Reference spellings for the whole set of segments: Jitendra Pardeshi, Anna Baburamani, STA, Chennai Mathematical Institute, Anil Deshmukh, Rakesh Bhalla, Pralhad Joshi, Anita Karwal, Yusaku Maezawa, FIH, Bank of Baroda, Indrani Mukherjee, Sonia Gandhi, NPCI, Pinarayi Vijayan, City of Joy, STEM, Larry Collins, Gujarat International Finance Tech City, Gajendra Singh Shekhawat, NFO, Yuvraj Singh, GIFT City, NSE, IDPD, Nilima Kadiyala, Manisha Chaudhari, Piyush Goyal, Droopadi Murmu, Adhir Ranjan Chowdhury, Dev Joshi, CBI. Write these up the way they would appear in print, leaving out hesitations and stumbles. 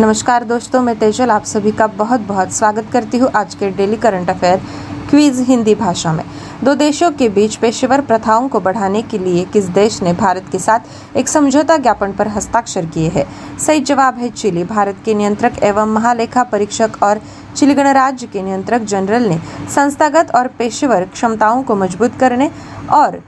नमस्कार दोस्तों, मैं तेजल आप सभी का बहुत बहुत स्वागत करती हूँ आज के daily current affair quiz Hindi भाषा में। दो देशों के बीच पेशेवर प्रथाओं को बढ़ाने के लिए किस देश ने भारत के साथ एक समझौता ज्ञापन पर हस्ताक्षर किए हैं? सही जवाब है चिली। भारत के नियंत्रक एवं महालेखा परीक्षक और चिली गणराज्य के नियंत्रक जनरल ने संस्थागत और पेशेवर क्षमताओं को मजबूत करने और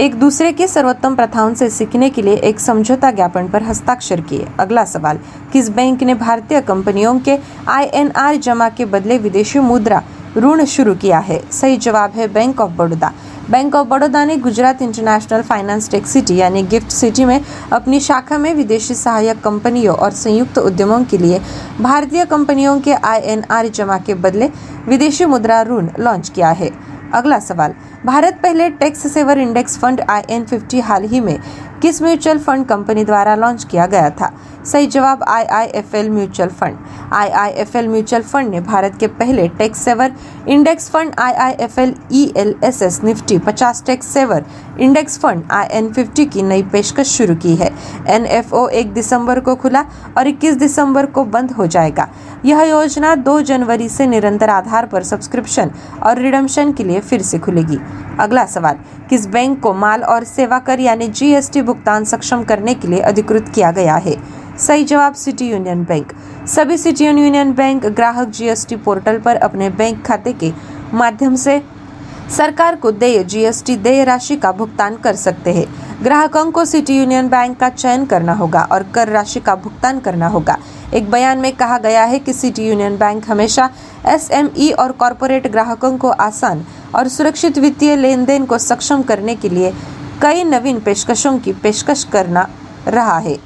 एक दूसरे के सर्वोत्तम प्रथाओं से सीखने के लिए एक समझौता ज्ञापन पर हस्ताक्षर किए। अगला सवाल, किस बैंक ने भारतीय कंपनियों के INR जमा के बदले विदेशी मुद्रा ऋण शुरू किया है? सही जवाब है bank of Baroda. Bank of Baroda ने Gujarat international finance tech city यानी गिफ्ट सिटी में अपनी शाखा में विदेशी सहायक कंपनियों और संयुक्त उद्यमों के लिए भारतीय कंपनियों के INR जमा के बदले विदेशी मुद्रा ऋण लॉन्च किया है। अगला सवाल, भारत पहले tax saver index fund IN50 हाल ही में किस म्यूचुअल फंड कंपनी द्वारा लॉन्च किया गया था? सही जवाब IIFL mutual fund. IIFL mutual fund ने भारत के पहले tax saver index fund IIFL ELSS Nifty 50 tax saver index fund IN50 की नई पेशकश शुरू की है। NFO 1 दिसंबर को खुला और 21 दिसंबर को बंद हो जाएगा। यह योजना 2 जनवरी से निरंतर आधार पर सब्सक्रिप्शन और रिडम्पशन के लिए फिर से खुलेगी। अगला सवाल, किस बैंक को माल और सेवा कर यानी GST भुगतान सक्षम करने के लिए अधिकृत किया गया है? सही जवाब सिटी यूनियन बैंक। सभी सिटी यूनियन बैंक ग्राहक GST पोर्टल पर अपने बैंक खाते के माध्यम से सरकार को देय GST देय राशि का भुगतान कर सकते हैं। ग्राहकों को सिटी यूनियन बैंक का चयन करना होगा और कर राशि का भुगतान करना होगा। एक बयान में कहा गया है कि सिटी यूनियन बैंक हमेशा SME और कॉरपोरेट ग्राहकों को आसान और सुरक्षित वित्तीय लेन देन को सक्षम करने के लिए कई नवीन पेशकशों की पेशकश करना रहा है।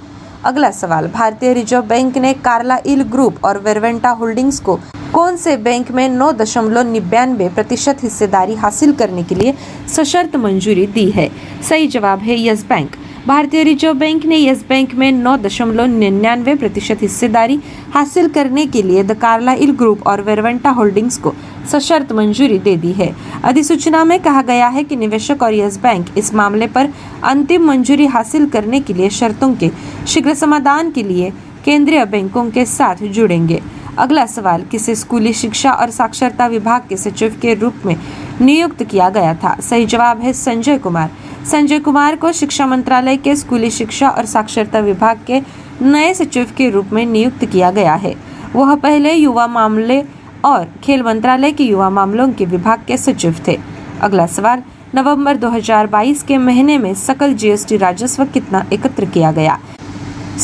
अगला सवाल, भारतीय रिजर्व बैंक ने कार्लाइल ग्रुप और वेरवेंटा होल्डिंग्स को कौन से बैंक में 9.99% हिस्सेदारी हासिल करने के लिए सशर्त मंजूरी दी है? सही जवाब है यस बैंक। भारतीय रिजर्व बैंक ने यस बैंक में 9.99% हिस्सेदारी हासिल करने के लिए द कार्लाइल ग्रुप और वेरवेंटा होल्डिंग्स को सशर्त मंजूरी दे दी है। अधिसूचना में कहा गया है कि निवेशक और यस बैंक इस मामले पर अंतिम मंजूरी हासिल करने के लिए शर्तों के शीघ्र समाधान के लिए केंद्रीय बैंकों के साथ जुड़ेंगे। अगला सवाल, किसे स्कूली शिक्षा और साक्षरता विभाग के सचिव के रूप में नियुक्त किया गया था? सही जवाब है संजय कुमार। संजय कुमार को शिक्षा मंत्रालय के स्कूली शिक्षा और साक्षरता विभाग के नए सचिव के रूप में नियुक्त किया गया है। वह पहले युवा मामले और खेल मंत्रालय के युवा मामलों के विभाग के सचिव थे। अगला सवाल, नवंबर 2022 के महीने में सकल GST राजस्व कितना एकत्र किया गया?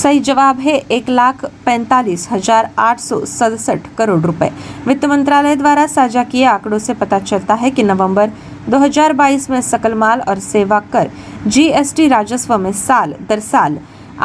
सही जवाब है 1,45,867 करोड़ रुपए। वित्त मंत्रालय द्वारा साझा किए आंकड़ों से पता चलता है कि नवंबर 2022 में सकल माल और सेवा कर GST राजस्व में साल दर साल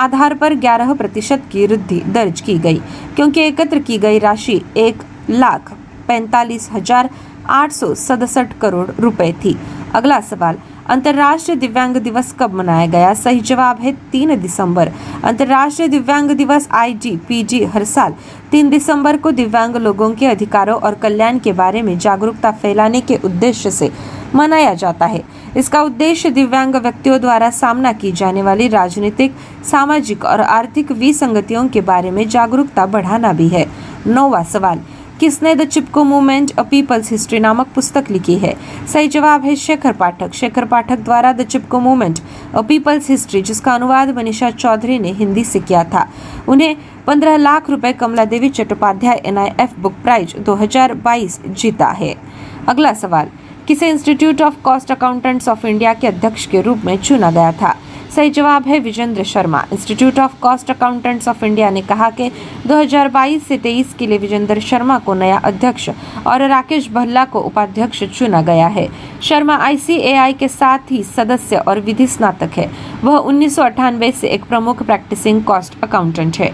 आधार पर 11% की वृद्धि दर्ज की गई, क्योंकि एकत्र की गई राशि 1,45,867 करोड़ रुपए थी। अगला सवाल, अंतर्राष्ट्रीय दिव्यांग दिवस कब मनाया गया? सही जवाब है 3 दिसंबर। अंतर्राष्ट्रीय दिव्यांग दिवस IDPG हर साल 3 दिसंबर को दिव्यांग लोगों के अधिकारों और कल्याण के बारे में जागरूकता फैलाने के उद्देश्य से मनाया जाता है। इसका उद्देश्य दिव्यांग व्यक्तियों द्वारा सामना की जाने वाली राजनीतिक, सामाजिक और आर्थिक विसंगतियों के बारे में जागरूकता बढ़ाना भी है। 9वां सवाल, किसने the Chipko movement a people's history नामक पुस्तक लिखी है? सही जवाब है शेखर पाठक। शेखर पाठक द्वारा the Chipko movement a people's history, जिसका अनुवाद मनीषा चौधरी ने हिंदी से किया था, उन्हें 15 लाख रुपए Kamla Devi Chattopadhyay NIF book prize 2022 जीता है। अगला सवाल, किसे institute of cost accountants of India के अध्यक्ष के रूप में चुना गया था? सही जवाब है Vijendra Sharma. Institute of cost accountants of India ने कहा कि 2022 से 23 के लिए विजेंद्र शर्मा को नया अध्यक्ष और राकेश भल्ला को उपाध्यक्ष चुना गया है। शर्मा ICAI के साथ ही सदस्य और विधि स्नातक है। वह 1998 से एक प्रमुख प्रैक्टिसिंग कॉस्ट अकाउंटेंट है।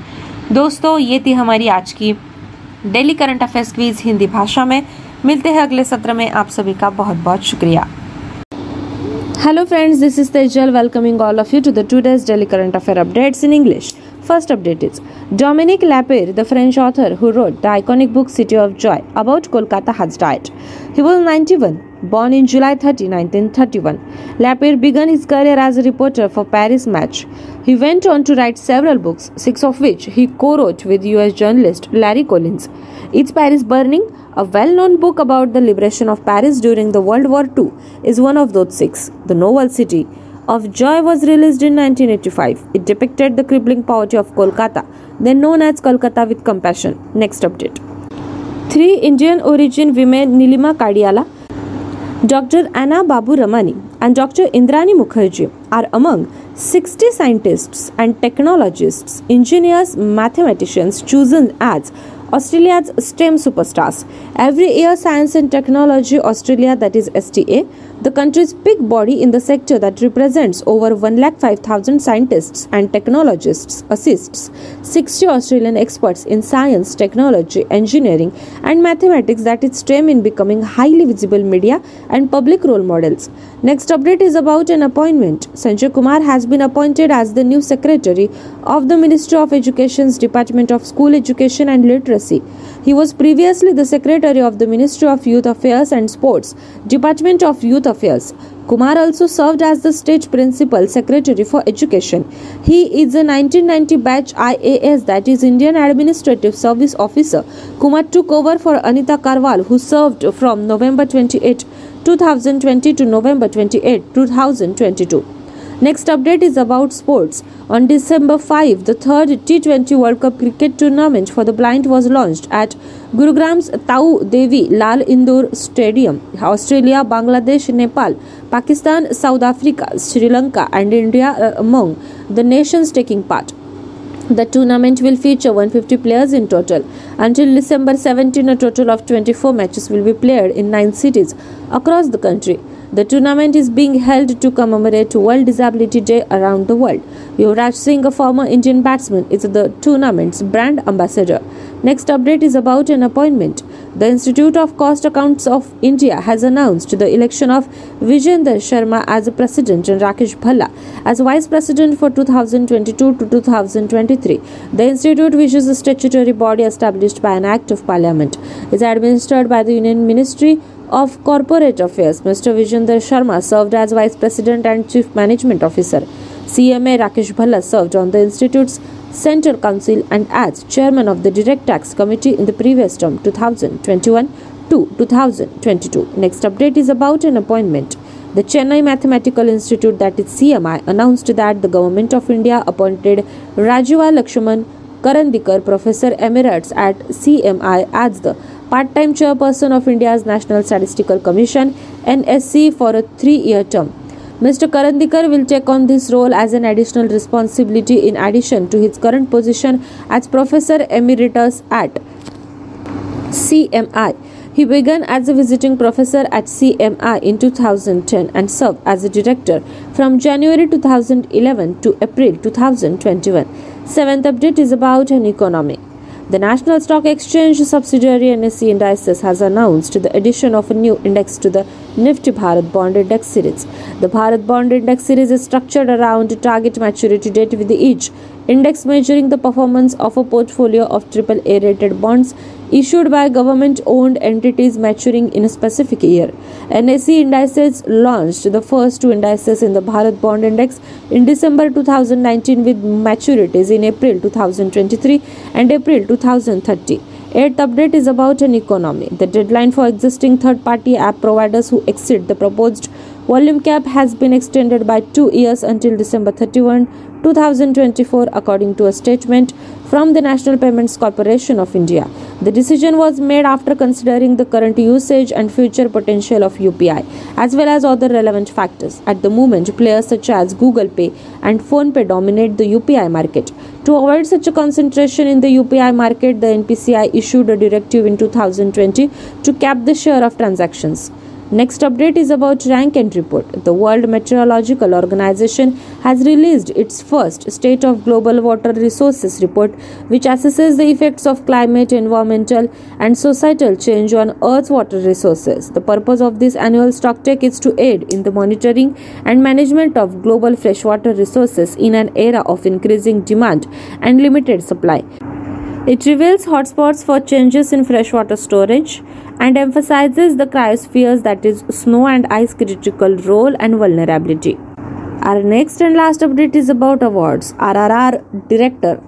दोस्तों, ये थी हमारी आज की daily current affairs quiz Hindi भाषा में। मिलते हैं अगले सत्र में। आप सभी का बहुत बहुत शुक्रिया। Hello friends, this is Tejal welcoming all of you to the today's daily current affair updates in English. First update is Dominique Lapierre, the French author who wrote the iconic book City of Joy about Kolkata, has died. He was 91. born in July 30, 1931. Lapierre began his career as a reporter for Paris Match. He went on to write several books, six of which he co-wrote with US journalist Larry Collins. Is Paris Burning, a well-known book about the liberation of Paris during the World War II, is one of those six. The novel City of Joy was released in 1985. It depicted the crippling poverty of Kolkata, then known as Kolkata with Compassion. Next update. Three Indian-origin women Nilima Kadiyala, Dr. Anna Baburamani and Dr. Indrani Mukherjee are among 60 scientists and technologists, engineers, mathematicians chosen as Australia's STEM superstars. Every year, Science and Technology Australia, that is STA, the country's big body in the sector that represents over 105,000 scientists and technologists, assists 60 Australian experts in science, technology, engineering and mathematics, that is STEM, in becoming highly visible media and public role models. Next update is about an appointment. Sanjay Kumar has been appointed as the new secretary of the Ministry of Education's Department of School Education and Literacy. He was previously the Secretary of the Ministry of Youth Affairs and Sports, Department of Youth Affairs. Kumar also served as the State Principal Secretary for Education. He is a 1990 batch IAS, that is Indian Administrative Service Officer. Kumar took over for Anita Karwal, who served from November 28, 2020 to November 28, 2022. Next update is about sports. On December 5, the third T20 World Cup cricket tournament for the blind was launched at Gurugram's Tau Devi Lal Indoor Stadium. Australia, Bangladesh, Nepal, Pakistan, South Africa, Sri Lanka and India are among the nations taking part. The tournament will feature 150 players in total. Until December 17, a total of 24 matches will be played in 9 cities across the country. The tournament is being held to commemorate World Disability Day around the world. Yuvraj Singh, a former Indian batsman, is the tournament's brand ambassador. Next update is about an appointment. The Institute of Cost Accountants of India has announced the election of Vijender Sharma as president and Rakesh Bhalla as vice president for 2022 to 2023. The institute, which is a statutory body established by an act of parliament, is administered by the Union Ministry of Corporate Affairs. Mr. Vijender Sharma served as Vice President and Chief Management Officer. CMA Rakesh Bhalla served on the Institute's Central Council and as Chairman of the Direct Tax Committee in the previous term, 2021 to 2022. Next update is about an appointment. The Chennai Mathematical Institute, that is CMI, announced that the Government of India appointed Rajiv Lakshman Karandikar, Professor Emeritus at CMI, as the part-time chairperson of India's National Statistical Commission, NSC, for a 3-year term. Mr. Karandikar will take on this role as an additional responsibility in addition to his current position as Professor Emeritus at CMI. He began as a visiting professor at CMI in 2010 and served as a director from January 2011 to April 2021. Seventh update is about an economy. The National Stock Exchange subsidiary NSE Indices has announced the addition of a new index to the Nifty Bharat Bond Index series. The Bharat Bond Index series is structured around a target maturity date, with each index measuring the performance of a portfolio of AAA rated bonds issued by government-owned entities maturing in a specific year. NSE Indices launched the first two indices in the Bharat Bond Index in December 2019 with maturities in April 2023 and April 2030. Eighth update is about an economy. The deadline for existing third-party app providers who exceed the proposed volume cap has been extended by 2 years until December 31, 2024, according to a statement from the National Payments Corporation of India. The decision was made after considering the current usage and future potential of UPI, as well as other relevant factors. At the moment, players such as Google Pay and PhonePe dominate the UPI market. To avoid such a concentration in the UPI market, the NPCI issued a directive in 2020 to cap the share of transactions. Next update is about rank and report. The World Meteorological Organization has released its first State of Global Water Resources report, which assesses the effects of climate, environmental, and societal change on Earth's water resources. The purpose of this annual stocktake is to aid in the monitoring and management of global freshwater resources in an era of increasing demand and limited supply. It reveals hotspots for changes in freshwater storage and emphasizes the cryospheres, that is snow and ice, critical role and vulnerability. Our next and last update is about awards. RRR director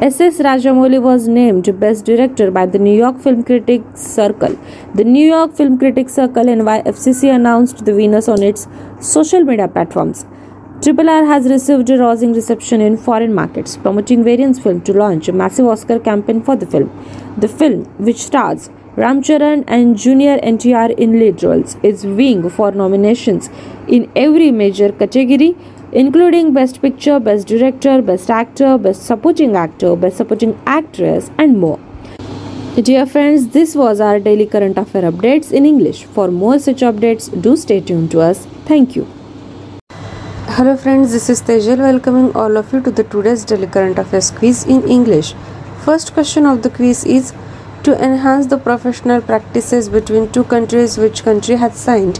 S. S. Rajamouli was named Best Director by the New York Film Critics Circle. The New York Film Critics Circle (NYFCC) announced the winners on its social media platforms. RRR has received a rousing reception in foreign markets, promoting Variance Film to launch a massive Oscar campaign for the film. The film, which stars Ram Charan and Junior NTR in lead roles, is vying for nominations in every major category, including Best Picture, Best Director, Best Actor, Best Supporting Actor, Best Supporting Actress, and more. Dear friends, this was our daily current affair updates in English. For more such updates, do stay tuned to us. Thank you. Hello friends, this is Tejal welcoming all of you to the today's daily current affairs quiz in English. First question of the quiz is, to enhance the professional practices between two countries, which country had signed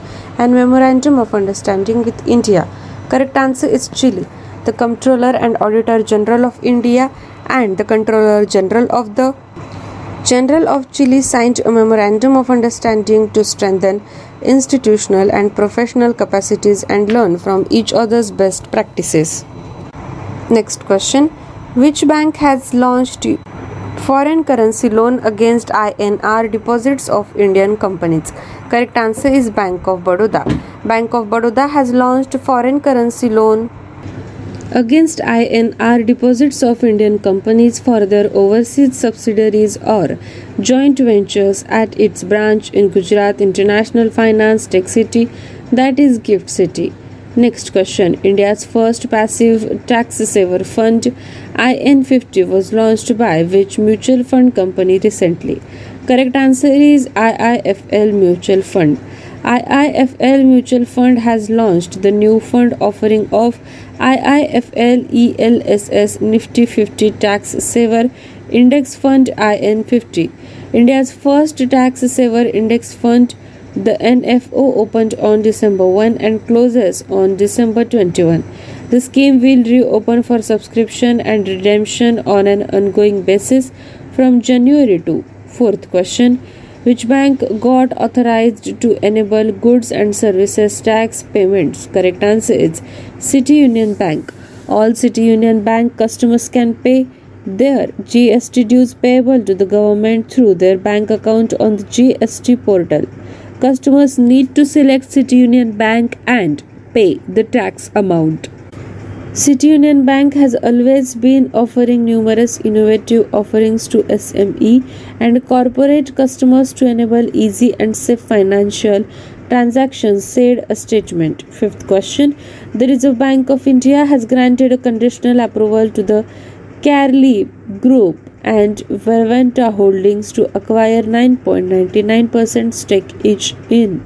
a memorandum of understanding with India? Correct answer is Chile. The Comptroller and Auditor General of India and the Comptroller General of the General of Chile signed a memorandum of understanding to strengthen institutional and professional capacities and learn from each other's best practices. Next question. Which bank has launched foreign currency loan against INR deposits of Indian companies? Correct answer is Bank of Baroda. Bank of Baroda has launched foreign currency loan against INR deposits of Indian companies for their overseas subsidiaries or joint ventures at its branch in Gujarat International Finance Tech City, that is GIFT City. Next question. India's first passive tax saver fund IN50 was launched by which mutual fund company recently? Correct answer is IIFL Mutual Fund. IIFL Mutual Fund has launched the new fund offering of IIFL ELSS Nifty 50 Tax Saver Index Fund IN50. India's first tax saver index fund, the NFO, opened on December 1 and closes on December 21. The scheme will reopen for subscription and redemption on an ongoing basis from January 2. Fourth question. Which bank got authorized to enable goods and services tax payments? Correct answer is City Union Bank. All City Union Bank customers can pay their GST dues payable to the government through their bank account on the GST portal. Customers need to select City Union Bank and pay the tax amount. City Union Bank has always been offering numerous innovative offerings to SME and corporate customers to enable easy and safe financial transactions, said a statement. Fifth question. The Reserve Bank of India has granted a conditional approval to the Carlyle Group and Verventa Holdings to acquire 9.99% stake each in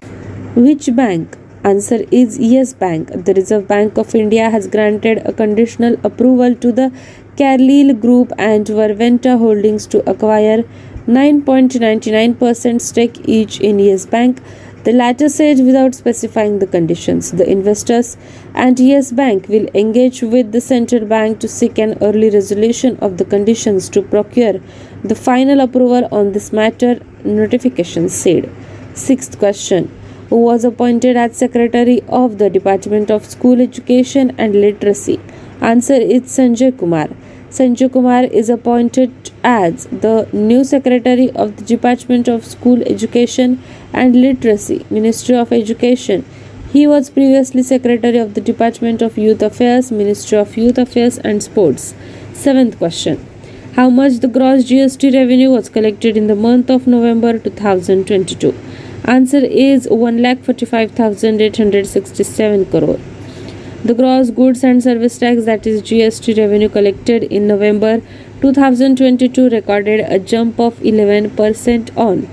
which bank? Answer is Yes Bank. The Reserve Bank of India has granted a conditional approval to the Carlyle Group and Verventa Holdings to acquire 9.99% stake each in Yes Bank. The latter said without specifying the conditions. The investors and Yes Bank will engage with the central bank to seek an early resolution of the conditions to procure the final approval on this matter, notification said. Sixth question. Who was appointed as Secretary of the Department of School Education and Literacy? Answer is Sanjay Kumar. Sanjay Kumar is appointed as the new Secretary of the Department of School Education and Literacy, Ministry of Education. He was previously Secretary of the Department of Youth Affairs, Ministry of Youth Affairs and Sports. Seventh question. How much the gross GST revenue was collected in the month of November 2022? Answer is 1,45,867 crore. The gross goods and service tax, that is GST revenue collected in November 2022 recorded a jump of 11% on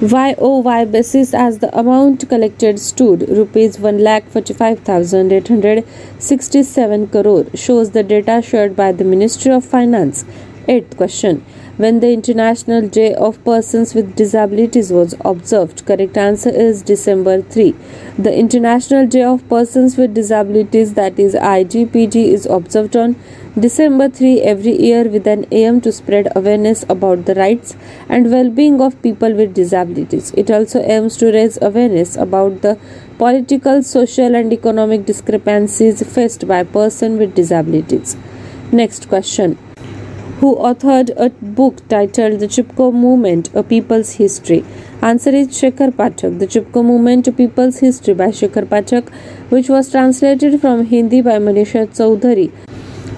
YOY basis as the amount collected stood rupees 1,45,867 crore, shows the data shared by the Ministry of Finance Eighth question. When the International Day of Persons with Disabilities was observed? Correct answer is December 3. The International Day of Persons with Disabilities, that is IDPD, is observed on December 3 every year with an aim to spread awareness about the rights and well-being of people with disabilities. It also aims to raise awareness about the political, social and economic discrepancies faced by persons with disabilities. Next question. Who authored a book titled The Chipko Movement, A People's History? Answer is Shekhar Pathak. The Chipko Movement, A People's History by Shekhar Pathak, which was translated from Hindi by Manisha Chaudhari,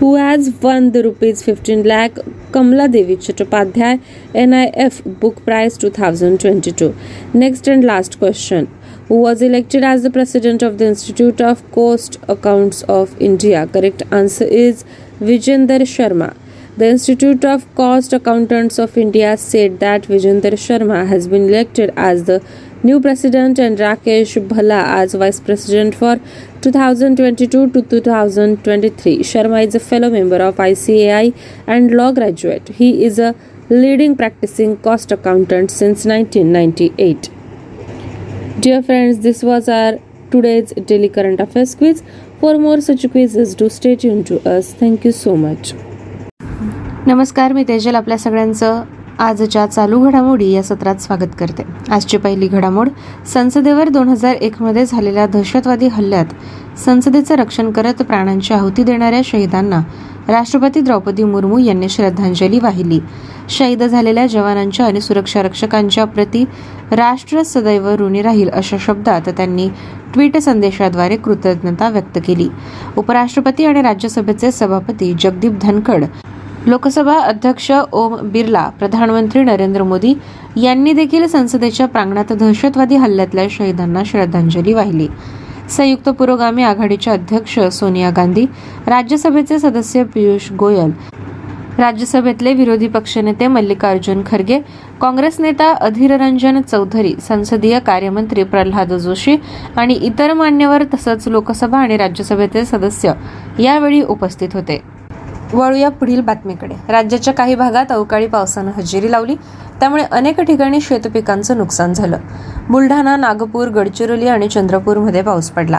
who has won the Rs 15 lakh Kamla Devi Chattopadhyay NIF Book Prize 2022. Next and last question. Who was elected as the president of the Institute of Cost Accountants of India? Correct answer is Vijender Sharma. The Institute of Cost Accountants of India said that Vijender Sharma has been elected as the new president and Rakesh Bhalla as vice president for 2022 to 2023. Sharma is a fellow member of ICAI and law graduate. He is a leading practicing cost accountant since 1998. Dear friends, this was our today's daily current affairs quiz. For more such quizzes, do stay tuned to us. Thank you so much. नमस्कार, मी तेजल आपल्या सगळ्यांचं आजच्या चालू घडामोडी या सत्रात स्वागत करते. आजची पहिली घडामोड, संसदेवर 2001 मध्ये झालेल्या दहशतवादी हल्ल्यात संसदेचं रक्षण करत प्राणांची आहुती देणाऱ्या शहीदांना राष्ट्रपती द्रौपदी मुर्मू यांनी श्रद्धांजली वाहिली. शहीद झालेल्या जवानांच्या आणि सुरक्षा रक्षकांच्या प्रति राष्ट्र सदैव ऋणी राहील अशा शब्दात त्यांनी ट्विट संदेशाद्वारे कृतज्ञता व्यक्त केली. उपराष्ट्रपती आणि राज्यसभेचे सभापती जगदीप धनखड, लोकसभा अध्यक्ष ओम बिर्ला, प्रधानमंत्री नरेंद्र मोदी यांनी देखील संसदेच्या प्रांगणात दहशतवादी हल्ल्यातल्या शहीदांना श्रद्धांजली वाहिली. संयुक्त पुरोगामी आघाडीच्या अध्यक्ष सोनिया गांधी, राज्यसभेचे सदस्य पियुष गोयल, राज्यसभेतले विरोधी पक्षनेते मल्लिकार्जुन खरगे, काँग्रेस नेता अधीर रंजन चौधरी, संसदीय कार्यमंत्री प्रल्हाद जोशी आणि इतर मान्यवर तसंच लोकसभा आणि राज्यसभेचे सदस्य यावेळी उपस्थित होते. वळूया पुढील बातमीकडे. राज्याच्या काही भागात अवकाळी पावसानं हजेरी लावली, त्यामुळे अनेक ठिकाणी शेतपिकांचं नुकसान झालं. बुलढाणा, नागपूर, गडचिरोली आणि चंद्रपूरमध्ये पाऊस पडला.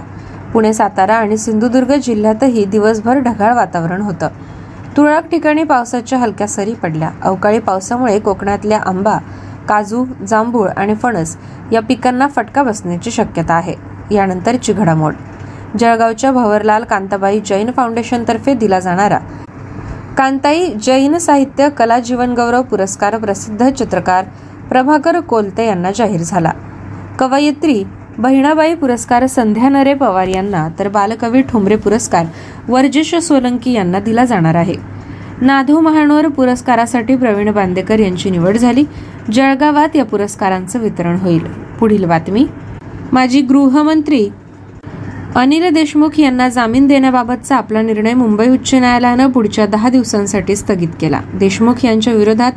पुणे, सातारा आणि सिंधुदुर्ग जिल्ह्यातही दिवसभर ढगाळ वातावरण होतं. तुरळक ठिकाणी पावसाच्या हलक्या सरी पडल्या. अवकाळी पावसामुळे कोकणातल्या आंबा, काजू, जांभूळ आणि फणस या पिकांना फटका बसण्याची शक्यता आहे. यानंतरची घडामोड, जळगावच्या भवरलाल कांताबाई जैन फाउंडेशनतर्फे दिला जाणारा कांताई जैन साहित्य कला जीवनगौरव पुरस्कार प्रसिद्ध चित्रकार प्रभाकर कोलते यांना जाहीर झाला. कवयित्री बहिणाबाई पुरस्कार संध्या नरे पवार यांना, तर बालकवी ठोंबरे पुरस्कार वर्जिश सोलंकी यांना दिला जाणार आहे. नाधो महानोर पुरस्कारासाठी प्रवीण बांदेकर यांची निवड झाली. जळगावात या पुरस्कारांचं वितरण होईल. पुढील बातमी, माजी गृहमंत्री अनिल देशमुख यांना जामीन देण्याबाबतचा आपला निर्णय मुंबई उच्च न्यायालयानं पुढच्या 10 दिवसांसाठी स्थगित केला. देशमुख यांच्या विरोधात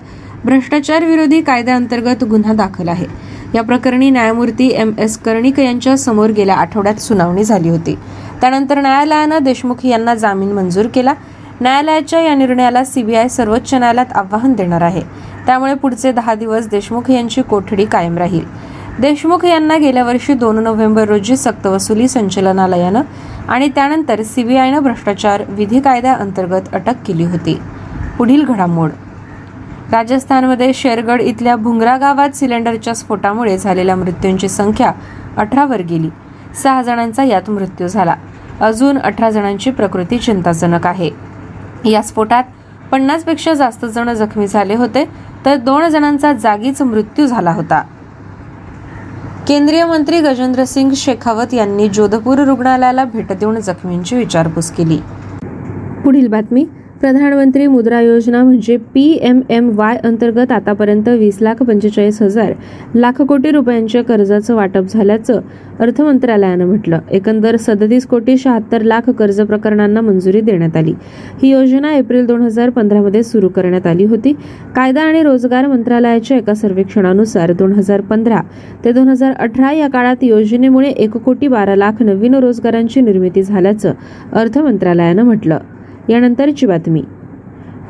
भ्रष्टाचार विरोधी कायद्याअंतर्गत गुन्हा दाखल आहे. या प्रकरणी न्यायमूर्ती MS कर्णिक यांच्या समोर गेल्या आठवड्यात सुनावणी झाली होती. त्यानंतर न्यायालयानं देशमुख यांना जामीन मंजूर केला. न्यायालयाच्या या निर्णयाला CBI सर्वोच्च न्यायालयात आव्हान देणार आहे. त्यामुळे पुढचे 10 दिवस देशमुख यांची कोठडी कायम राहील. देशमुख यांना गेल्या वर्षी 2 नोव्हेंबर रोजी सक्तवसुली संचालनालयानं आणि त्यानंतर CBIनं भ्रष्टाचार विधी कायद्याअंतर्गत अटक केली होती. पुढील घडामोड, राजस्थानमध्ये शेरगड इथल्या भुंगरा गावात सिलेंडरच्या स्फोटामुळे झालेल्या मृत्यूंची संख्या 18वर गेली. 6 जणांचा यात मृत्यू झाला. अजून 18 जणांची प्रकृती चिंताजनक आहे. या स्फोटात 50 पेक्षा जास्त जण जखमी झाले होते, तर 2 जणांचा जागीच मृत्यू झाला होता. केंद्रीय मंत्री गजेंद्र सिंग शेखावत यांनी जोधपूर रुग्णालयाला भेट देऊन जखमींची विचारपूस केली. पुढील बातमी, प्रधानमंत्री मुद्रा योजना म्हणजे PMMY अंतर्गत आतापर्यंत 20,45,000 लाख कोटी रुपयांच्या कर्जाचं वाटप झाल्याचं अर्थमंत्रालयानं म्हटलं. एकंदर 37,76,00,000 कर्ज प्रकरणांना मंजुरी देण्यात आली. ही योजना एप्रिल 2015 मध्ये सुरू करण्यात आली होती. कायदा आणि रोजगार मंत्रालयाच्या एका सर्वेक्षणानुसार 2015 ते 2018 या काळात योजनेमुळे 1,12,00,000 नवीन रोजगारांची निर्मिती झाल्याचं अर्थमंत्रालयानं म्हटलं. यानंतरची बातमी,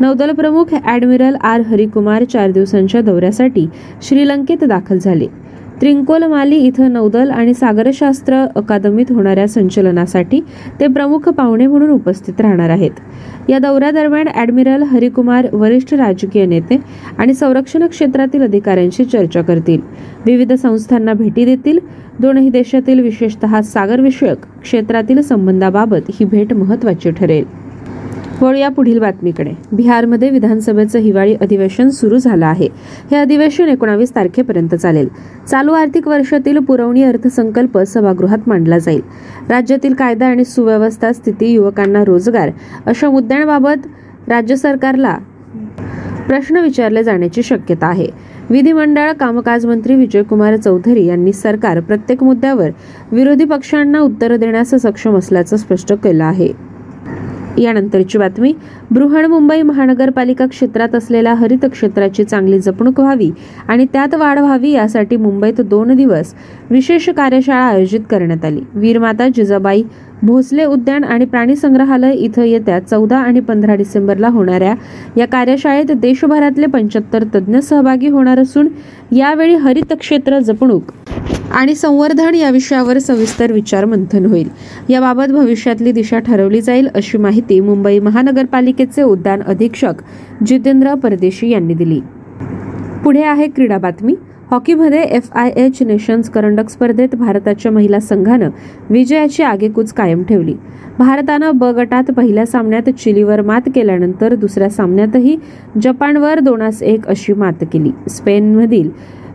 नौदल प्रमुख ॲडमिरल आर हरिकुमार 4 दिवसांच्या दौऱ्यासाठी श्रीलंकेत दाखल झाले. त्रिंकोलमाली इथं नौदल आणि सागरशास्त्र अकादमीत होणाऱ्या संचलनासाठी ते प्रमुख पाहुणे म्हणून उपस्थित राहणार आहेत. या दौऱ्यादरम्यान ॲडमिरल हरिकुमार वरिष्ठ राजकीय नेते आणि संरक्षण क्षेत्रातील अधिकाऱ्यांशी चर्चा करतील, विविध संस्थांना भेटी देतील. दोनही देशातील विशेषतः सागरविषयक क्षेत्रातील संबंधाबाबत ही भेट महत्त्वाची ठरेल. वळूया पुढील बातमीकडे. बिहारमध्ये विधानसभेचं हिवाळी अधिवेशन सुरू झालं आहे. हे अधिवेशन 19 तारखेपर्यंत चालेल. चालू आर्थिक वर्षातील पुरवणी अर्थसंकल्प सभागृहात मांडला जाईल. राज्यातील कायदा आणि सुव्यवस्था स्थिती, युवकांना रोजगार अशा मुद्द्यांबाबत राज्य सरकारला प्रश्न विचारले जाण्याची शक्यता आहे. विधिमंडळ कामकाज मंत्री विजयकुमार चौधरी यांनी सरकार प्रत्येक मुद्द्यावर विरोधी पक्षांना उत्तर देण्यास सक्षम असल्याचं स्पष्ट केलं आहे. यानंतरची बातमी. बृहन्मुंबई महानगरपालिका क्षेत्रात असलेल्या हरित क्षेत्राची चांगली जपणूक व्हावी आणि त्यात वाढ व्हावी यासाठी मुंबईत 2 दिवस विशेष कार्यशाळा आयोजित करण्यात आली. वीरमाता जिजाबाई भोसले उद्यान आणि प्राणी संग्रहालय इथं येत्या 14 आणि 15 डिसेंबरला होणाऱ्या या कार्यशाळेत देशभरातले 75 तज्ज्ञ सहभागी होणार असून यावेळी हरित क्षेत्र जपणूक आणि संवर्धन या विषयावर सविस्तर विचारमंथन होईल. याबाबत भविष्यातली दिशा ठरवली जाईल अशी माहिती मुंबई महानगरपालिकेचे उद्यान अधीक्षक जितेंद्र परदेशी यांनी दिली. पुढे आहे क्रीडा बातमी. हॉकीमध्ये FIH नेशन्स करंडक स्पर्धेत भारताच्या महिला संघानं विजयाची आगेकूच कायम ठेवली. भारतानं ब गटात पहिल्या सामन्यात चिलीवर मात केल्यानंतर दुसऱ्या सामन्यातही जपानवर 2-1 अशी मात केली. स्पेनमधील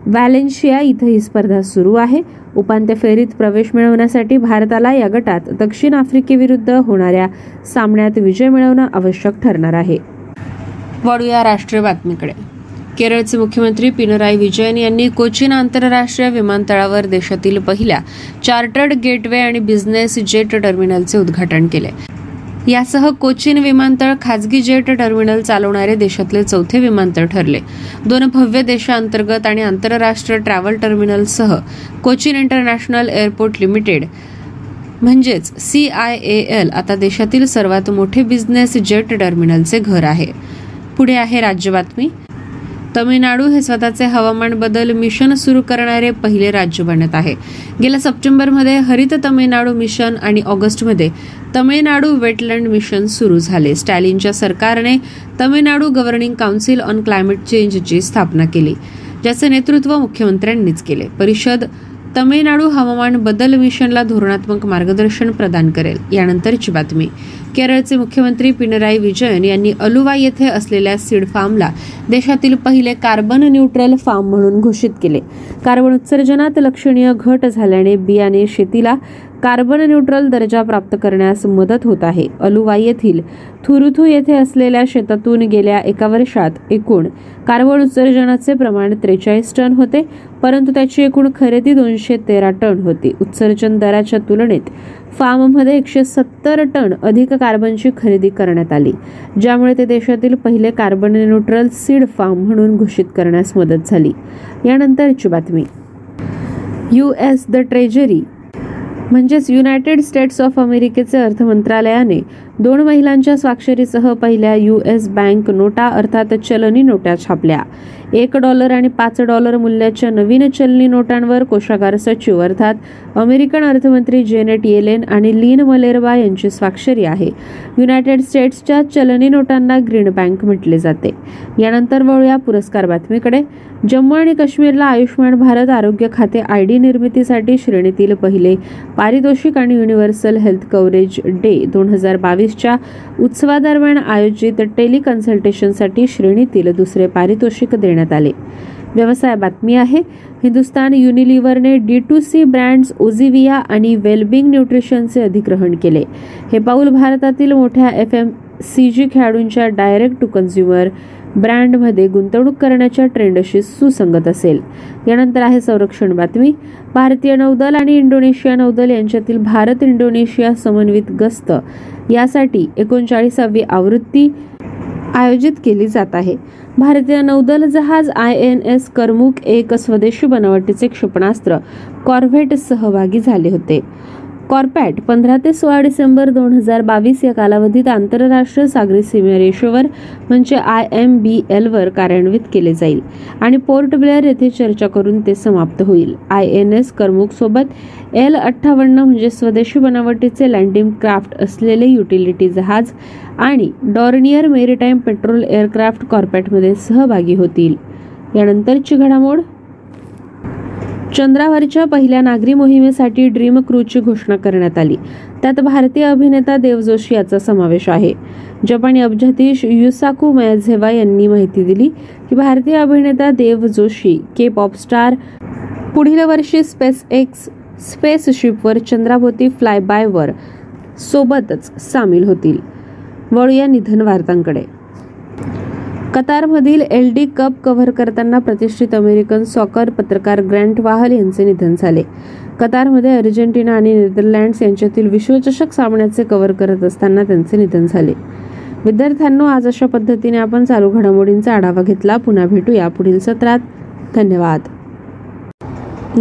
व्हॅलेन्शिया इथं ही स्पर्धा सुरू आहे. उपांत्य फेरीत प्रवेश मिळवण्यासाठी भारताला या गटात दक्षिण आफ्रिकेविरुद्ध होणाऱ्या सामन्यात विजय मिळवणं आवश्यक ठरणार आहे. वळूया राष्ट्रीय बातमीकडे. केरळचे मुख्यमंत्री पिनराई विजयन यांनी कोचीन आंतरराष्ट्रीय विमानतळावर देशातील पहिल्या चार्टर्ड गेटवे आणि बिझनेस जेट टर्मिनलचे उद्घाटन केले. यासह कोचीन विमानतळ खाजगी जेट टर्मिनल चालवणारे देशातले 4थे विमानतळ ठरले. 2 भव्य देशांतर्गत आणि आंतरराष्ट्रीय ट्रॅव्हल टर्मिनलसह कोचीन इंटरनॅशनल एअरपोर्ट लिमिटेड म्हणजेच CIAL आता देशातील सर्वात मोठे बिझनेस जेट टर्मिनलचे घर आहे. पुढे आहे राज्य बातमी. तमिळनाडू हे स्वतःचे हवामान बदल मिशन सुरू करणारे पहिले राज्य बनत आहे. गेल्या सप्टेंबरमध्ये हरित तमिळनाडू मिशन आणि ऑगस्टमध्ये तमिळनाडू वेटलँड मिशन सुरू झाले. स्टॅलिनच्या सरकारने Tamil Nadu governing council on climate चेंजची स्थापना केली, ज्याचे नेतृत्व मुख्यमंत्र्यांनीच केले. परिषद तमिळनाडू हवामान बदल मिशनला धोरणात्मक मार्गदर्शन प्रदान करेल. यानंतरची बातमी. केरळचे मुख्यमंत्री पिनराई विजयन यांनी अलुवा येथे असलेल्या सीड फार्मला देशातील पहिले कार्बन न्यूट्रल फार्म म्हणून घोषित केले. कार्बन उत्सर्जनात लक्षणीय घट झाल्याने बियाणे शेतीला कार्बन न्यूट्रल दर्जा प्राप्त करण्यास मदत होत आहे. अलुवा येथील थुरुथू येथे असलेल्या शेतातून गेल्या 1 वर्षात एकूण कार्बन उत्सर्जनाचे प्रमाण 43 टन होते, परंतु त्याची एकूण खरेदी 213 टन होती. उत्सर्जन दराच्या तुलनेत फार्ममध्ये 170 टन अधिक कार्बनची खरेदी करण्यात आली, ज्यामुळे ते देशातील पहिले कार्बन न्यूट्रल सीड फार्म म्हणून घोषित करण्यास मदत झाली. यानंतरची बातमी. US द ट्रेजरी म्हणजेच युनायटेड स्टेट्स ऑफ अमेरिकेचे अर्थ मंत्रालयाने 2 महिलांच्या स्वाक्षरीसह पहिल्या US बँक नोटा अर्थात चलनी नोटा छापल्या. $1 आणि $5 मूल्याच्या नवीन चलनी नोटांवर कोषागार सचिव अर्थात अमेरिकन अर्थमंत्री जेनेट येलेन आणि लीन मलेरवा यांची स्वाक्षरी आहे. युनायटेड स्टेट्सच्या चलनी नोटांना ग्रीन बँक म्हटले जाते. यानंतर वळूया पुरस्कार बातमीकडे. जम्मू आणि काश्मीरला आयुष्मान भारत आरोग्य खाते ID निर्मितीसाठी श्रेणीतील पहिले पारितोषिक आणि युनिव्हर्सल हेल्थ कव्हरेज डे 2022च्या उत्सवादरम्यान आयोजित टेली कन्सल्टेशनसाठी श्रेणीतील दुसरे पारितोषिक देण्यात आले. व्यवसाय बातमी आहे. हिंदुस्तान युनिलिव्हरने D2C ब्रँड्स ओझिविया आणि वेलबिंग न्यूट्रिशनचे अधिग्रहण केले. हे पाऊल भारतातील मोठ्या FMCG खेळाडूंच्या डायरेक्ट टू कन्झ्युमर ब्रँडमध्ये गुंतवणूक करण्याच्या ट्रेंडशी सुसंगत असेल. यानंतर आहे संरक्षण बातमी. भारतीय नौदल आणि इंडोनेशिया नौदल यांच्यातील भारत इंडोनेशिया समन्वित गस्त यासाठी 39वी आवृत्ती आयोजित केली जात आहे. भारतीय नौदल जहाज INS करमुक 1 स्वदेशी बनावटीचे क्षेपणास्त्र कॉर्व्हेट सहभागी झाले होते. कॉर्पॅट 15 ते 16 डिसेंबर 2022 या कालावधीत आंतरराष्ट्रीय सागरी सीमेरेषेवर म्हणजे IMBL वर कार्यान्वित केले जाईल आणि पोर्ट ब्लेअर येथे चर्चा करून ते समाप्त होईल. INS करमुक सोबत L-58 म्हणजे स्वदेशी बनावटीचे लँडिंग क्राफ्ट असलेले युटिलिटी जहाज आणि डॉर्नियर मेरीटाईम पेट्रोल एअरक्राफ्ट कॉर्पॅटमध्ये सहभागी होतील. यानंतरची घडामोड, चंद्रावरच्या पहिल्या नागरी मोहिमेसाठी ड्रीम क्रूजची घोषणा करण्यात आली. त्यात भारतीय अभिनेता देव जोशी याचा समावेश आहे. जपानी अब्जाधीश युसाकू मॅझेवा यांनी माहिती दिली की भारतीय अभिनेता देव जोशी K-पॉप स्टार पुढील वर्षी SpaceX स्पेसशिपवर चंद्राभोवती फ्लाय बायवर सोबतच सामील होतील. वळूया निधन वार्तांकडे. कतारमधील LD कप कव्हर करताना प्रतिष्ठित अमेरिकन सॉकर पत्रकार ग्रँट वाहल यांचे निधन झाले. कतारमध्ये अर्जेंटिना आणि नेदरलँड्स यांच्यातील विश्वचषक सामन्याचे कव्हर करत असताना त्यांचे निधन झाले. विद्यार्थ्यांनो, आज अशा पद्धतीने आपण चालू घडामोडींचा आढावा घेतला. पुन्हा भेटूया पुढील सत्रात. धन्यवाद.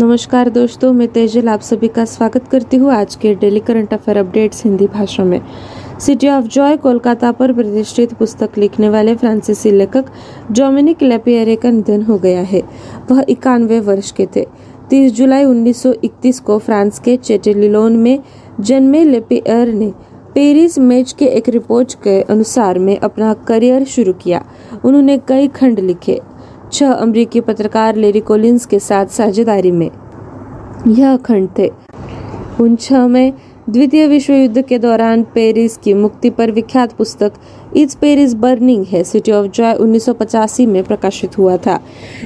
नमस्कार दोस्तों, मैं तेजल आप सभी का स्वागत करती हूँ आज के daily current affair updates Hindi भाषा में. सिटी ऑफ जॉय कोलकाता पर प्रतिष्ठित पुस्तक लिखने वाले फ्रांसीसी लेखक डोमिनिक लेपियरे का निधन हो गया है. वह 91 वर्ष के थे. 30 जुलाई 1931 को फ्रांस के चेटेलिलोन में जन्मे लेपियर ने पेरिस मैच के एक रिपोर्ट के अनुसार में अपना करियर शुरू किया. उन्होंने कई खंड लिखे. 6 अमेरिकी पत्रकार लैरी कॉलिन्स के साथ साझेदारी में यह खंड थे. उन 6 में द्वितीय विश्व युद्ध के दौरान पेरिस की मुक्ति पर विख्यात पुस्तक इज पेरिस बर्निंग है. सिटी ऑफ जॉय 1985 में प्रकाशित हुआ था.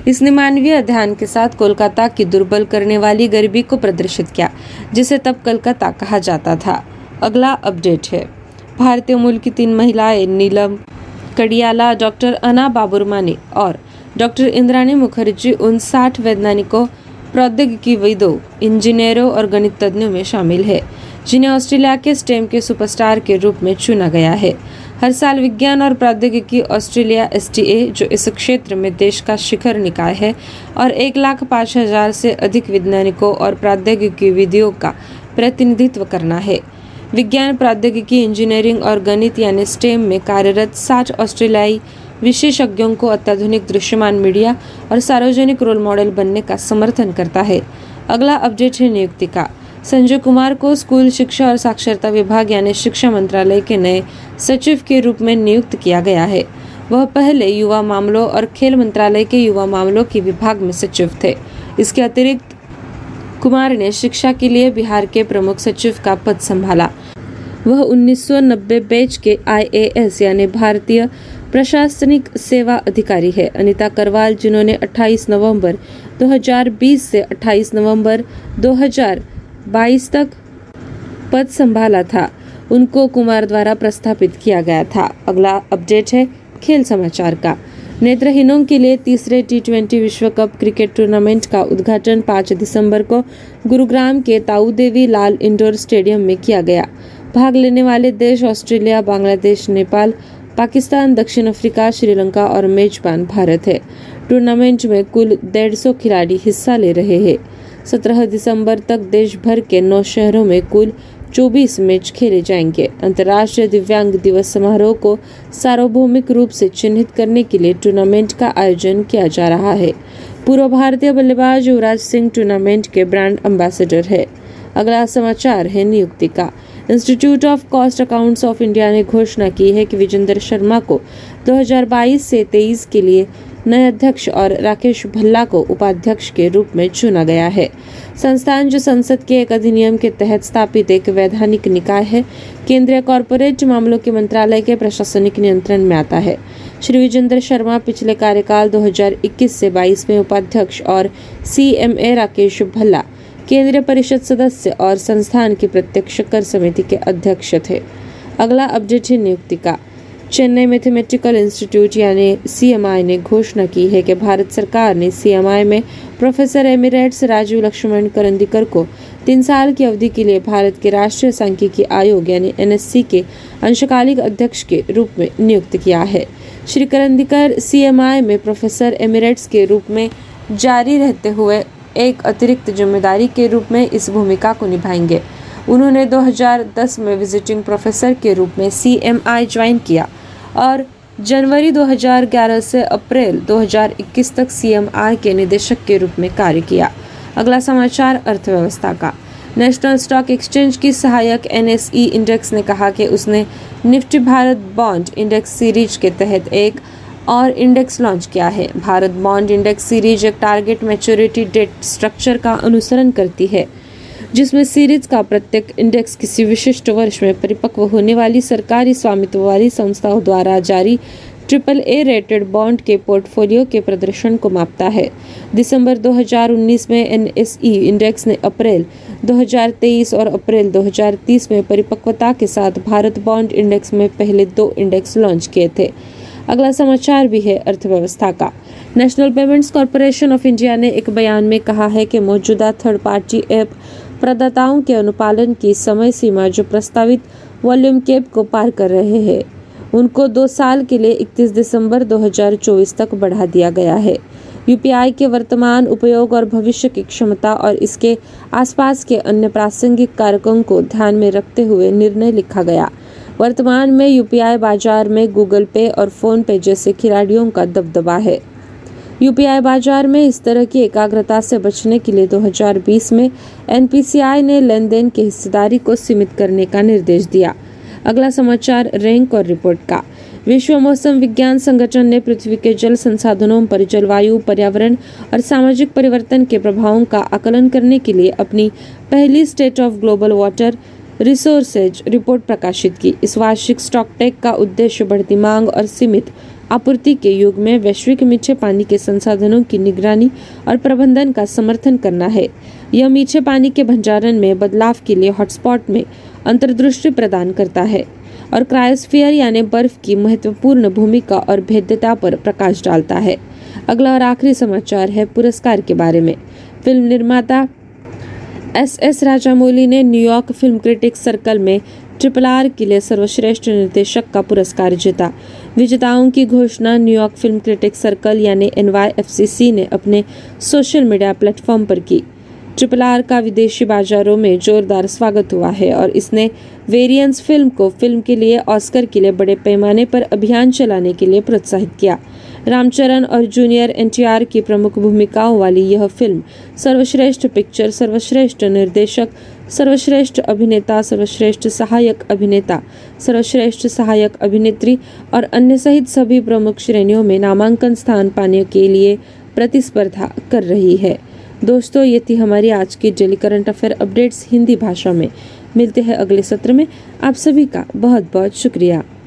इसने मानवीय अध्ययन के साथ कोलकाता की दुर्बल करने वाली गरीबी को प्रदर्शित किया, जिसे तब कलकत्ता कहा जाता था. अगला अपडेट है, भारतीय मूल की 3 महिलाएं नीलम कडियाला, डॉक्टर अन्ना बाबुरमानी और डॉक्टर इंद्राणी मुखर्जी उन 60 वैज्ञानिकों, प्रौद्योगिकीविदों, इंजीनियरों और गणितज्ञों में शामिल है जिन्हें ऑस्ट्रेलिया के स्टेम के सुपरस्टार के रूप में चुना गया है. हर साल विज्ञान और प्रौद्योगिकी ऑस्ट्रेलिया STA जो इस क्षेत्र में देश का शिखर निकाय है और 1,05,000 से अधिक वैज्ञानिकों और प्रौद्योगिकीविदों का प्रतिनिधित्व करना है. विज्ञान, प्रौद्योगिकी, इंजीनियरिंग और गणित यानी स्टेम में कार्यरत 60 ऑस्ट्रेलियाई विशेषज्ञों को अत्याधुनिक दृश्यमान मीडिया और सार्वजनिक रोल मॉडल बनने का समर्थन करता है. अगला अपडेट है नियुक्ति का. संजय कुमार को स्कूल शिक्षा और साक्षरता विभाग यानी शिक्षा मंत्रालय के नए सचिव के रूप में नियुक्त किया गया है. वह पहले युवा मामलों और खेल मंत्रालय के युवा मामलों के विभाग में सचिव थे. इसके अतिरिक्त कुमार ने शिक्षा के लिए बिहार के प्रमुख सचिव का पद संभाला. वह 1990 बैच के IAS यानी भारतीय प्रशासनिक सेवा अधिकारी है. अनिता करवाल, जिन्होंने 28 नवंबर 2020 से 28 नवंबर 2022 तक पद संभाला था, उनको कुमार द्वारा प्रस्तावित किया गया था. अगला अपडेट है खेल समाचार का. नेत्रहीनों के लिए तीसरे T20 विश्व कप क्रिकेट टूर्नामेंट का उद्घाटन 5 दिसंबर को गुरुग्राम के ताऊदेवी लाल इंडोर स्टेडियम में किया गया. भाग लेने वाले देश ऑस्ट्रेलिया, बांग्लादेश, नेपाल, पाकिस्तान, दक्षिण अफ्रीका, श्रीलंका और मेजबान भारत है. टूर्नामेंट में कुल 150 खिलाड़ी हिस्सा ले रहे हैं. 17 दिसंबर तक देश भर के 9 शहरों में कुल 24 मैच खेले जाएंगे. अंतर्राष्ट्रीय दिव्यांग दिवस समारोह को सार्वभौमिक रूप से चिन्हित करने के लिए टूर्नामेंट का आयोजन किया जा रहा है. पूर्व भारतीय बल्लेबाज युवराज सिंह टूर्नामेंट के ब्रांड एम्बेसडर है. अगला समाचार है नियुक्ति का. Institute of cost accounts of India ने घोषणा की है कि विजेंद्र शर्मा को 2022 से 23 के लिए नए अध्यक्ष और राकेश भल्ला को उपाध्यक्ष के रूप में चुना गया है. संस्थान, जो संसद के एक अधिनियम के तहत स्थापित एक वैधानिक निकाय है, केंद्रीय कॉरपोरेट मामलों के मंत्रालय के प्रशासनिक नियंत्रण में आता है. श्री विजेंद्र शर्मा पिछले कार्यकाल 2021 से 22 में उपाध्यक्ष और CMA राकेश भल्ला केंद्रीय परिषद सदस्य और संस्थान की प्रत्यक्ष कर समिति के अध्यक्ष थे. अगला अपडेट है नियुक्ति का. चेन्नई मैथमेटिकल इंस्टीट्यूट यानी CMI ने घोषणा की है कि भारत सरकार ने CMI में प्रोफेसर एमिरेट्स राजीव लक्ष्मण करंदीकर को 3 साल की अवधि के लिए भारत के राष्ट्रीय सांख्यिकी आयोग यानी NSC के अंशकालिक अध्यक्ष के रूप में नियुक्त किया है. श्री करंदीकर CMI में प्रोफेसर एमिरेट्स के रूप में जारी रहते हुए एक अतिरिक्त जिम्मेदारी के रूप में इस भूमिका को निभाएंगे. उन्होंने 2010 में विजिटिंग प्रोफेसर के रूप में CMI ज्वाइन किया और जनवरी 2011 से अप्रैल 2021 तक CMI के निदेशक के रूप में कार्य किया। अगला समाचार अर्थव्यवस्था का। नेशनल स्टॉक एक्सचेंज की सहायक NSE इंडेक्स ने कहा कि उसने Nifty Bharat bond index series के तहत एक और इंडेक्स लॉन्च किया है। भारत बॉन्ड इंडेक्स सीरीज एक टारगेट मैच्योरिटी डेट स्ट्रक्चर का अनुसरण करती है जिसमें सीरीज का प्रत्येक इंडेक्स किसी विशिष्ट वर्ष में परिपक्व होने वाली सरकारी स्वामित्व वाली संस्थाओं द्वारा जारी AAA रेटेड बॉन्ड के पोर्टफोलियो के प्रदर्शन को मापता है। दिसंबर 2019 में NSE इंडेक्स ने अप्रैल 2023 और अप्रैल 2030 में परिपक्वता के साथ भारत बॉन्ड इंडेक्स में पहले 2 इंडेक्स लॉन्च किए थे। अगला समाचार भी है अर्थव्यवस्था का। National payments corporation of India ने एक बयान में कहा है कि मौजूदा थर्ड पार्टी ऐप प्रदाताओं के अनुपालन की समय सीमा जो प्रस्तावित वॉल्यूम कैप को पार कर रहे हैं उनको 2 साल के लिए 31 दिसंबर 2024 तक बढ़ा दिया गया है। UPI के वर्तमान उपयोग और भविष्य की क्षमता और इसके आसपास के अन्य प्रासंगिक कारकों को ध्यान में रखते हुए निर्णय लिखा गया। वर्तमान में UPI बाजार में गूगल पे और फोन पे जैसे खिलाड़ियों का दबदबा है। UPI बाजार में इस तरह की एकाग्रता से बचने के लिए 2020 में NPCI ने लेनदेन की हिस्सेदारी को सीमित करने का निर्देश दिया। अगला समाचार रैंक और रिपोर्ट का। विश्व मौसम विज्ञान संगठन ने पृथ्वी के जल संसाधनों पर जलवायु, पर्यावरण और सामाजिक परिवर्तन के प्रभावों का आकलन करने के लिए अपनी पहली state of global water resources report प्रकाशित की। इस वार्षिक स्टॉकटेक का उद्देश्य बढ़ती मांग और सीमित आपूर्ति के युग में वैश्विक मीठे पानी के संसाधनों की निगरानी और प्रबंधन का समर्थन करना है। यह मीठे पानी के भंडारण में बदलाव के लिए हॉटस्पॉट में अंतर्दृष्टि प्रदान करता है और क्रायोस्फीयर यानी बर्फ की महत्वपूर्ण भूमिका और भेद्यता पर प्रकाश डालता है। अगला और आखिरी समाचार है पुरस्कार के बारे में। फिल्म निर्माता SS राजामौली ने न्यूयॉर्क फिल्म क्रिटिक्स सर्कल में RRR के लिए सर्वश्रेष्ठ निर्देशक का पुरस्कार जीता। विजेताओं की घोषणा न्यूयॉर्क फिल्म क्रिटिक्स सर्कल यानी NYFCC ने अपने सोशल मीडिया प्लेटफॉर्म पर की। RRR का विदेशी बाजारों में जोरदार स्वागत हुआ है और इसने वेरिएंस फिल्म को फिल्म के लिए ऑस्कर के लिए बड़े पैमाने पर अभियान चलाने के लिए प्रोत्साहित किया। रामचरण और जूनियर NTR की प्रमुख भूमिकाओं वाली यह फिल्म सर्वश्रेष्ठ पिक्चर, सर्वश्रेष्ठ निर्देशक, सर्वश्रेष्ठ अभिनेता, सर्वश्रेष्ठ सहायक अभिनेता, सर्वश्रेष्ठ सहायक अभिनेत्री और अन्य सहित सभी प्रमुख श्रेणियों में नामांकन स्थान पाने के लिए प्रतिस्पर्धा कर रही है। दोस्तों, ये थी हमारी आज की daily current affair updates Hindi भाषा में। मिलते हैं अगले सत्र में। आप सभी का बहुत बहुत शुक्रिया।